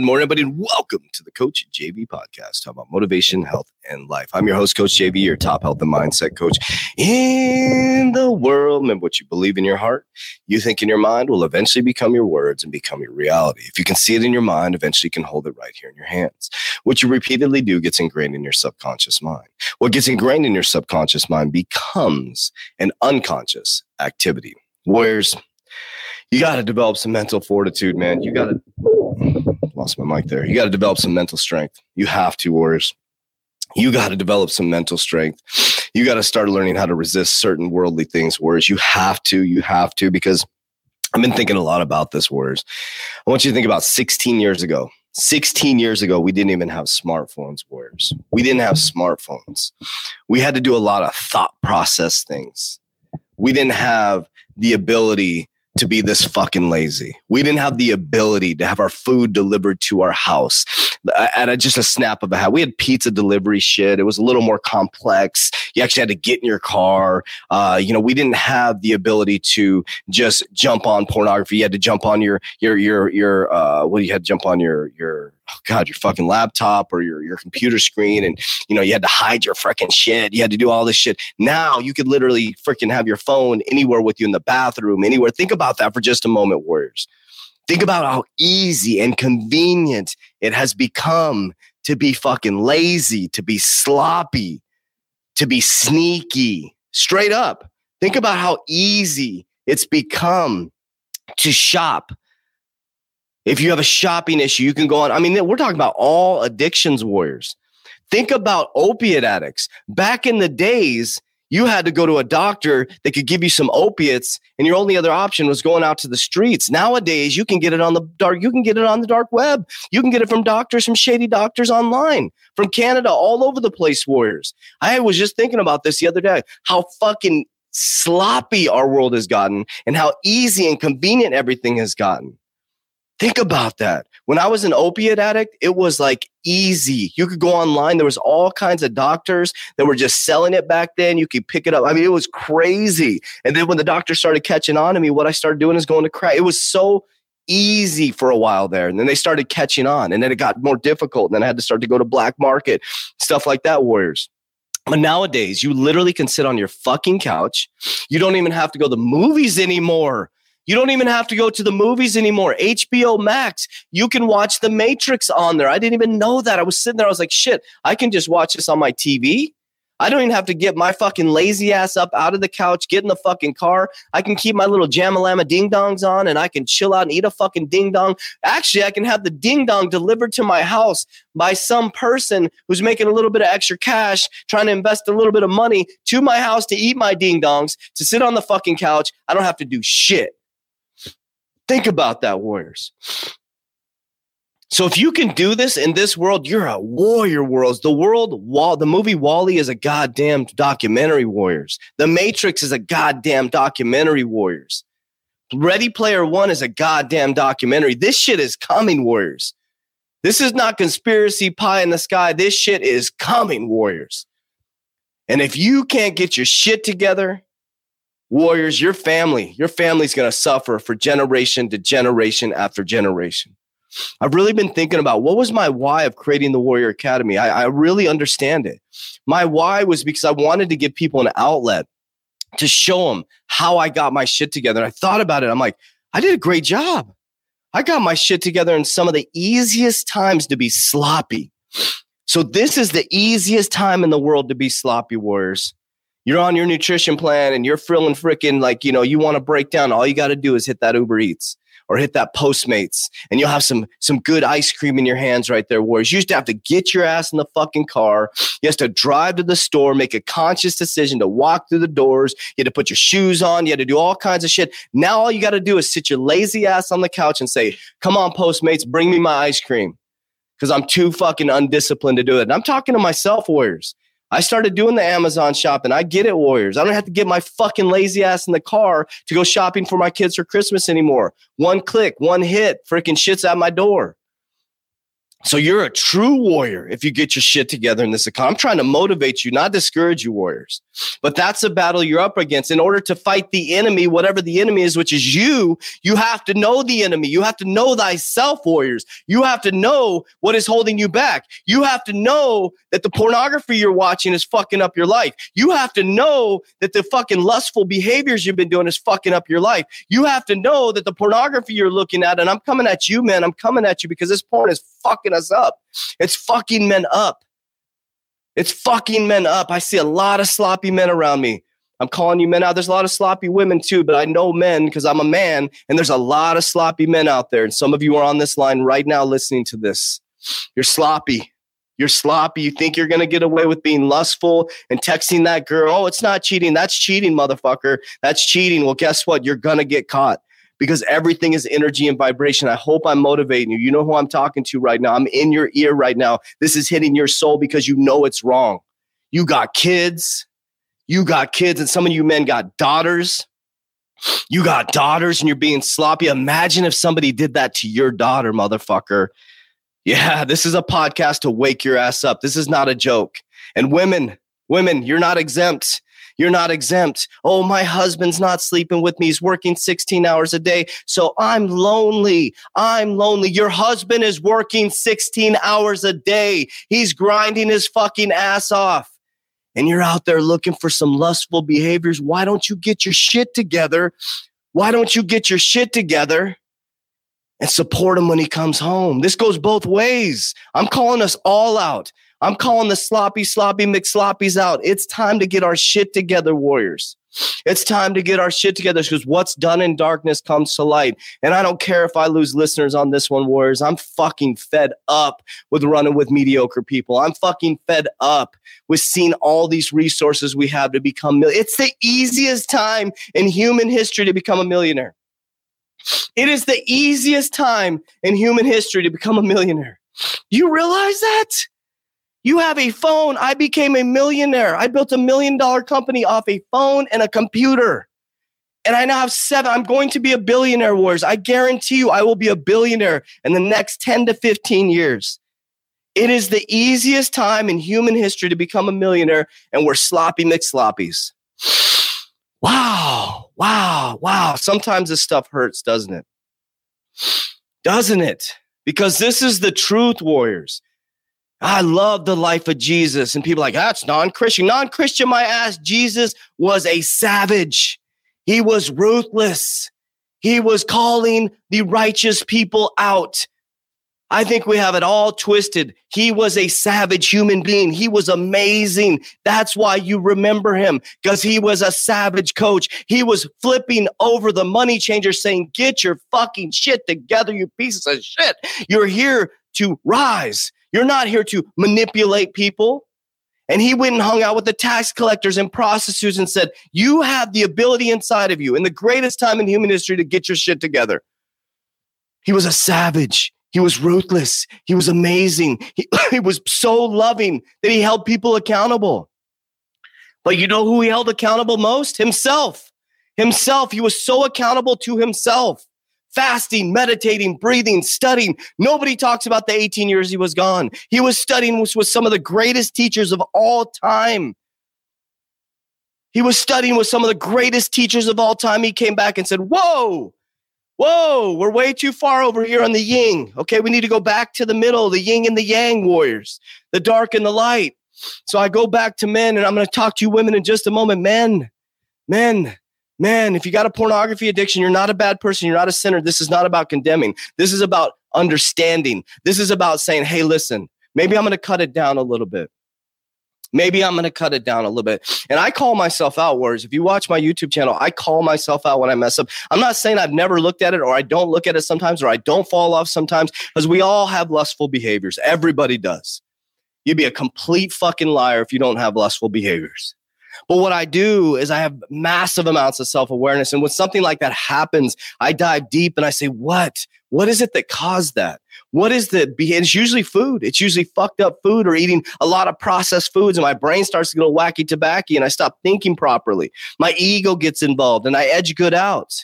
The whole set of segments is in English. morning, everybody, and welcome to the Coach JV podcast. How about motivation, health, and life? I'm your host, Coach JV, your top health and mindset coach in the world. Remember, what you believe in your heart, you think in your mind, will eventually become your words and become your reality. If you can see it in your mind, eventually you can hold it right here in your hands. What you repeatedly do gets ingrained in your subconscious mind. What gets ingrained in your subconscious mind becomes an unconscious activity. Warriors, you got to develop some mental fortitude, man. You got to... Lost my mic there. You got to develop some mental strength. You have to, Warriors. You got to develop some mental strength. You got to start learning how to resist certain worldly things, Warriors. You have to, because I've been thinking a lot about this, Warriors. I want you to think about 16 years ago. 16 years ago, we didn't even have smartphones, Warriors. We didn't have smartphones. We had to do a lot of thought process things. We didn't have the ability to be this fucking lazy. We didn't have the ability to have our food delivered to our house at just a snap of a hat. We had pizza delivery shit. It was a little more complex. You actually had to get in your car. We didn't have the ability to just jump on pornography. You had to jump on your fucking laptop or your computer screen. And, you had to hide your freaking shit. You had to do all this shit. Now you could literally freaking have your phone anywhere with you, in the bathroom, anywhere. Think about that for just a moment, Warriors. Think about how easy and convenient it has become to be fucking lazy, to be sloppy, to be sneaky. Straight up. Think about how easy it's become to shop. If you have a shopping issue, you can go on. I mean, we're talking about all addictions, Warriors. Think about opiate addicts. Back in the days, you had to go to a doctor that could give you some opiates, and your only other option was going out to the streets. Nowadays, you can get it on the dark. You can get it on the dark web. You can get it from doctors, from shady doctors online, from Canada, all over the place, Warriors. I was just thinking about this the other day, how fucking sloppy our world has gotten and how easy and convenient everything has gotten. Think about that. When I was an opiate addict, it was like easy. You could go online. There was all kinds of doctors that were just selling it back then. You could pick it up. I mean, it was crazy. And then when the doctor started catching on to me, what I started doing is going to crack. It was so easy for a while there. And then they started catching on. And then it got more difficult. And then I had to start to go to black market, stuff like that, Warriors. But nowadays, you literally can sit on your fucking couch. You don't even have to go to the movies anymore. You don't even have to go to the movies anymore. HBO Max, you can watch The Matrix on there. I didn't even know that. I was sitting there. I was like, shit, I can just watch this on my TV. I don't even have to get my fucking lazy ass up out of the couch, get in the fucking car. I can keep my little Jamalama ding-dongs on, and I can chill out and eat a fucking ding-dong. Actually, I can have the ding-dong delivered to my house by some person who's making a little bit of extra cash, trying to invest a little bit of money to my house to eat my ding-dongs, to sit on the fucking couch. I don't have to do shit. Think about that, Warriors. So if you can do this in this world, you're a warrior, Worlds. The movie WALL-E is a goddamn documentary, Warriors. The Matrix is a goddamn documentary, Warriors. Ready Player One is a goddamn documentary. This shit is coming, Warriors. This is not conspiracy pie in the sky. This shit is coming, Warriors. And if you can't get your shit together, Warriors, your family's going to suffer for generation to generation after generation. I've really been thinking about, what was my why of creating the Warrior Academy? I really understand it. My why was because I wanted to give people an outlet to show them how I got my shit together. And I thought about it. I'm like, I did a great job. I got my shit together in some of the easiest times to be sloppy. So this is the easiest time in the world to be sloppy, Warriors. You're on your nutrition plan and you're frilling frickin' like, you want to break down. All you got to do is hit that Uber Eats or hit that Postmates, and you'll have some good ice cream in your hands right there, Warriors. You used to have to get your ass in the fucking car. You have to drive to the store, make a conscious decision to walk through the doors. You had to put your shoes on. You had to do all kinds of shit. Now all you got to do is sit your lazy ass on the couch and say, come on, Postmates, bring me my ice cream, because I'm too fucking undisciplined to do it. And I'm talking to myself, Warriors. I started doing the Amazon shopping. I get it, Warriors. I don't have to get my fucking lazy ass in the car to go shopping for my kids for Christmas anymore. One click, one hit, freaking shit's at my door. So you're a true warrior if you get your shit together in this economy. I'm trying to motivate you, not discourage you, Warriors. But that's a battle you're up against. In order to fight the enemy, whatever the enemy is, which is you, you have to know the enemy. You have to know thyself, Warriors. You have to know what is holding you back. You have to know that the pornography you're watching is fucking up your life. You have to know that the fucking lustful behaviors you've been doing is fucking up your life. You have to know that the pornography you're looking at, and I'm coming at you, man. I'm coming at you because this porn is fucking us up. It's fucking men up. It's fucking men up. I see a lot of sloppy men around me. I'm calling you men out. There's a lot of sloppy women too, but I know men because I'm a man, and there's a lot of sloppy men out there. And some of you are on this line right now listening to this. You're sloppy. You're sloppy. You think you're going to get away with being lustful and texting that girl. Oh, it's not cheating. That's cheating, motherfucker. That's cheating. Well, guess what? You're going to get caught. Because everything is energy and vibration. I hope I'm motivating you. You know who I'm talking to right now. I'm in your ear right now. This is hitting your soul because you know it's wrong. You got kids. You got kids. And some of you men got daughters. You got daughters and you're being sloppy. Imagine if somebody did that to your daughter, motherfucker. Yeah, this is a podcast to wake your ass up. This is not a joke. And women, you're not exempt. You're not exempt. Oh, my husband's not sleeping with me. He's working 16 hours a day. So I'm lonely. I'm lonely. Your husband is working 16 hours a day. He's grinding his fucking ass off. And you're out there looking for some lustful behaviors. Why don't you get your shit together? Why don't you get your shit together and support him when he comes home? This goes both ways. I'm calling us all out. I'm calling the sloppy McSloppies out. It's time to get our shit together, Warriors. It's time to get our shit together because what's done in darkness comes to light. And I don't care if I lose listeners on this one, Warriors. I'm fucking fed up with running with mediocre people. I'm fucking fed up with seeing all these resources we have to become millionaires. It's the easiest time in human history to become a millionaire. It is the easiest time in human history to become a millionaire. You realize that? You have a phone. I became a millionaire. I built $1 million company off a phone and a computer. And I now have seven. I'm going to be a billionaire, Warriors. I guarantee you I will be a billionaire in the next 10 to 15 years. It is the easiest time in human history to become a millionaire, and we're sloppy McSloppies. Wow. Sometimes this stuff hurts, doesn't it? Doesn't it? Because this is the truth, Warriors. I love the life of Jesus. And people are like, that's non-Christian. Non-Christian, my ass. Jesus was a savage. He was ruthless. He was calling the righteous people out. I think we have it all twisted. He was a savage human being. He was amazing. That's why you remember him, because he was a savage coach. He was flipping over the money changer saying, get your fucking shit together, you pieces of shit. You're here to rise. You're not here to manipulate people. And he went and hung out with the tax collectors and prostitutes and said, you have the ability inside of you in the greatest time in human history to get your shit together. He was a savage. He was ruthless. He was amazing. He was so loving that he held people accountable. But you know who he held accountable most? Himself. He was so accountable to himself. Fasting, meditating, breathing, studying. Nobody talks about the 18 years he was gone. He was studying with some of the greatest teachers of all time. He came back and said, whoa, we're way too far over here on the yin. Okay, we need to go back to the middle, the yin and the yang, Warriors, the dark and the light. So I go back to men, and I'm going to talk to you women in just a moment. Men, if you got a pornography addiction, you're not a bad person. You're not a sinner. This is not about condemning. This is about understanding. This is about saying, hey, listen, maybe I'm going to cut it down a little bit. And I call myself out, Warriors. If you watch my YouTube channel, I call myself out when I mess up. I'm not saying I've never looked at it, or I don't look at it sometimes, or I don't fall off sometimes, because we all have lustful behaviors. Everybody does. You'd be a complete fucking liar if you don't have lustful behaviors. But what I do is I have massive amounts of self-awareness. And when something like that happens, I dive deep and I say, what? What is it that caused that? What is the, and it's usually food. It's usually fucked up food or eating a lot of processed foods. And my brain starts to get a wacky tabacky and I stop thinking properly. My ego gets involved and I edge good out.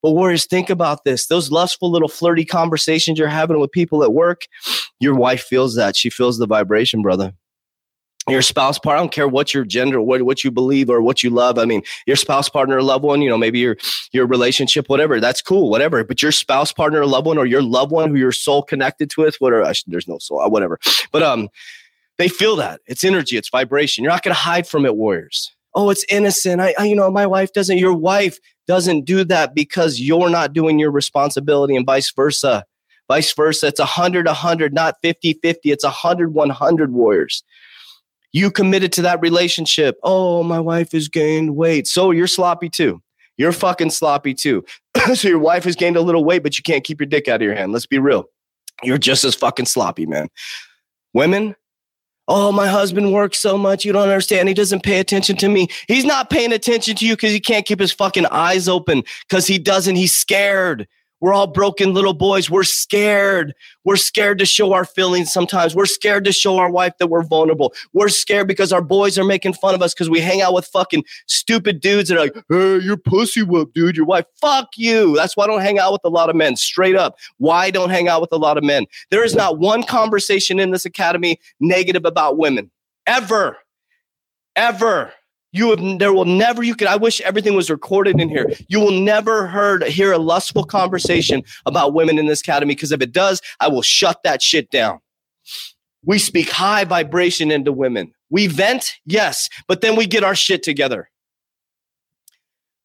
But Warriors, think about this. Those lustful little flirty conversations you're having with people at work, your wife feels that. She feels the vibration, brother. Your spouse partner, I don't care what your gender, what you believe or what you love. I mean, your spouse partner, loved one, you know, maybe your relationship, whatever. That's cool, whatever. But your spouse partner, loved one, or your loved one who your soul connected with, whatever. There's no soul, whatever. But they feel that. It's energy. It's vibration. You're not going to hide from it, Warriors. Oh, it's innocent. My wife doesn't. Your wife doesn't do that because you're not doing your responsibility, and vice versa. Vice versa. It's 100-100, not 50-50. It's 100-100, Warriors. You committed to that relationship. Oh, my wife has gained weight. So you're sloppy too. You're fucking sloppy too. So your wife has gained a little weight, but you can't keep your dick out of your hand. Let's be real. You're just as fucking sloppy, man. Women. Oh, my husband works so much. You don't understand. He doesn't pay attention to me. He's not paying attention to you because he can't keep his fucking eyes open because he doesn't. He's scared. We're all broken little boys. We're scared. We're scared to show our feelings sometimes. We're scared to show our wife that we're vulnerable. We're scared because our boys are making fun of us because we hang out with fucking stupid dudes that are like, hey, you're pussy whip, dude. Your wife, fuck you. That's why I don't hang out with a lot of men. Straight up. Why I don't hang out with a lot of men? There is not one conversation in this academy negative about women. Ever. Ever. I wish everything was recorded in here. You will never hear a lustful conversation about women in this academy, because if it does, I will shut that shit down. We speak high vibration into women. We vent, yes, but then we get our shit together.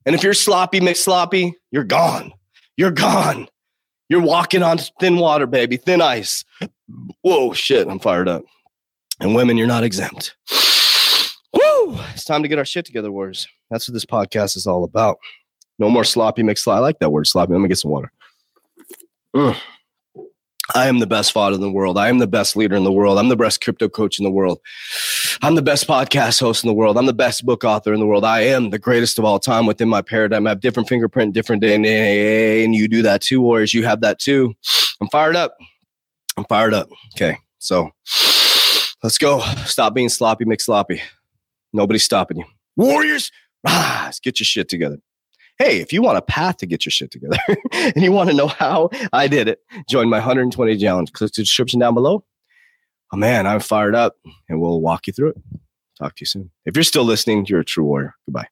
And if you're sloppy, McSloppy, you're gone. You're gone. You're walking on thin water, baby, thin ice. Whoa, shit, I'm fired up. And women, you're not exempt. Woo! It's time to get our shit together, Warriors. That's what this podcast is all about. No more sloppy McSloppy. I like that word, sloppy. Let me get some water. I am the best father in the world. I am the best leader in the world. I'm the best crypto coach in the world. I'm the best podcast host in the world. I'm the best book author in the world. I am the greatest of all time within my paradigm. I have different fingerprint, different DNA, and you do that too, Warriors. You have that too. I'm fired up. Okay, so let's go. Stop being sloppy McSloppy. Nobody's stopping you. Warriors, rise, get your shit together. Hey, if you want a path to get your shit together and you want to know how I did it, join my 120 challenge. Click the description down below. Oh, man, I'm fired up, and we'll walk you through it. Talk to you soon. If you're still listening, you're a true warrior. Goodbye.